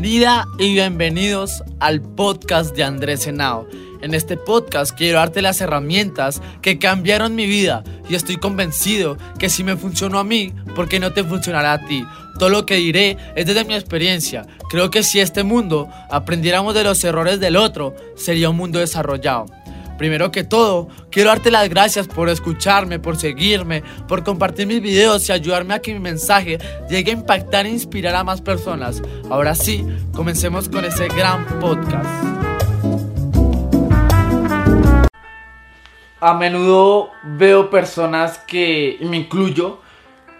Bienvenida y bienvenidos al podcast de Andrés Henao. En este podcast quiero darte las herramientas que cambiaron mi vida y estoy convencido que si me funcionó a mí, ¿por qué no te funcionará a ti? Todo lo que diré es desde mi experiencia. Creo que si este mundo aprendiéramos de los errores del otro, sería un mundo desarrollado. Primero que todo, quiero darte las gracias por escucharme, por seguirme, por compartir mis videos y ayudarme a que mi mensaje llegue a impactar e inspirar a más personas. Ahora sí, comencemos con ese gran podcast. A menudo veo personas que, y me incluyo,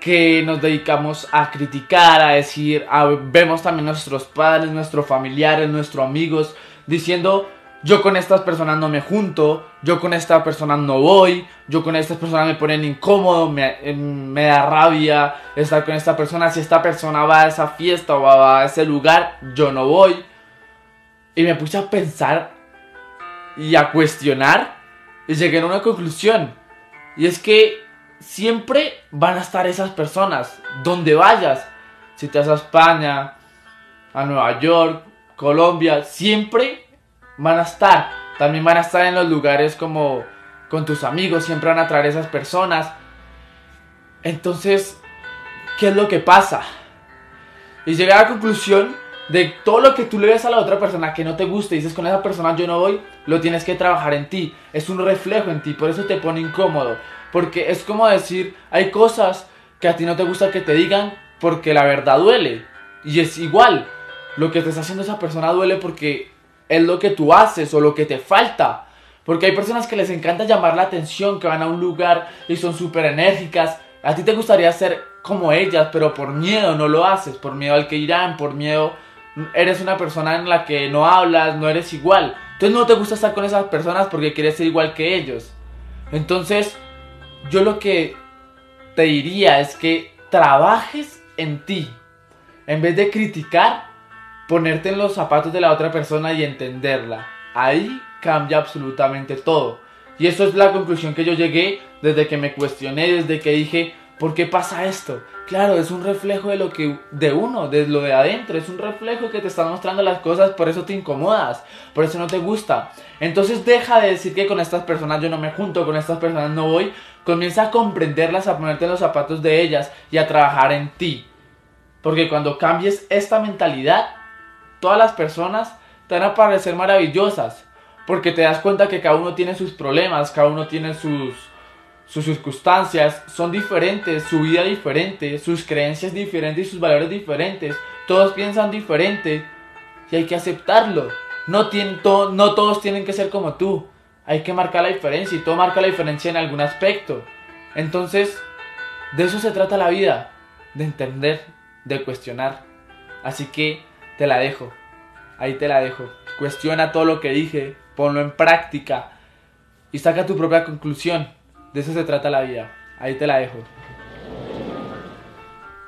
que nos dedicamos a criticar, a decir, vemos también nuestros padres, nuestros familiares, nuestros amigos, diciendo: yo con estas personas no me junto, yo con estas personas no voy, yo con estas personas me ponen incómodo, me da rabia estar con esta persona. Si esta persona va a esa fiesta o va a ese lugar, yo no voy. Y me puse a pensar y a cuestionar y llegué a una conclusión. Y es que siempre van a estar esas personas, donde vayas. Si te vas a España, a Nueva York, Colombia, siempre van a estar. También van a estar en los lugares como con tus amigos, siempre van a traer esas personas. Entonces, ¿qué es lo que pasa? Y llegué a la conclusión de todo lo que tú le ves a la otra persona que no te gusta y dices: con esa persona yo no voy, lo tienes que trabajar en ti, es un reflejo en ti, por eso te pone incómodo. Porque es como decir, hay cosas que a ti no te gusta que te digan porque la verdad duele. Y es igual, lo que te está haciendo esa persona duele porque es lo que tú haces o lo que te falta. Porque hay personas que les encanta llamar la atención, que van a un lugar y son súper enérgicas. A ti te gustaría ser como ellas, pero por miedo no lo haces, por miedo al que dirán, por miedo eres una persona en la que no hablas, no eres igual. Entonces no te gusta estar con esas personas porque quieres ser igual que ellos. Entonces yo lo que te diría es que trabajes en ti. En vez de criticar, ponerte en los zapatos de la otra persona y entenderla. Ahí cambia absolutamente todo. Y eso es la conclusión que yo llegué desde que me cuestioné, desde que dije: ¿por qué pasa esto? Claro, es un reflejo de lo que de uno, de lo de adentro. Es un reflejo que te están mostrando las cosas, por eso te incomodas, por eso no te gusta. Entonces deja de decir que con estas personas yo no me junto, con estas personas no voy. Comienza a comprenderlas, a ponerte en los zapatos de ellas y a trabajar en ti. Porque cuando cambies esta mentalidad, todas las personas te van a parecer maravillosas, porque te das cuenta que cada uno tiene sus problemas, cada uno tiene sus circunstancias, son diferentes, su vida diferente, sus creencias diferentes y sus valores diferentes. Todos piensan diferente y hay que aceptarlo. No todos tienen que ser como tú, hay que marcar la diferencia, y todo marca la diferencia en algún aspecto. Entonces, de eso se trata la vida, de entender, de cuestionar. Así que te la dejo, ahí te la dejo. Cuestiona todo lo que dije, ponlo en práctica y saca tu propia conclusión. De eso se trata la vida, ahí te la dejo.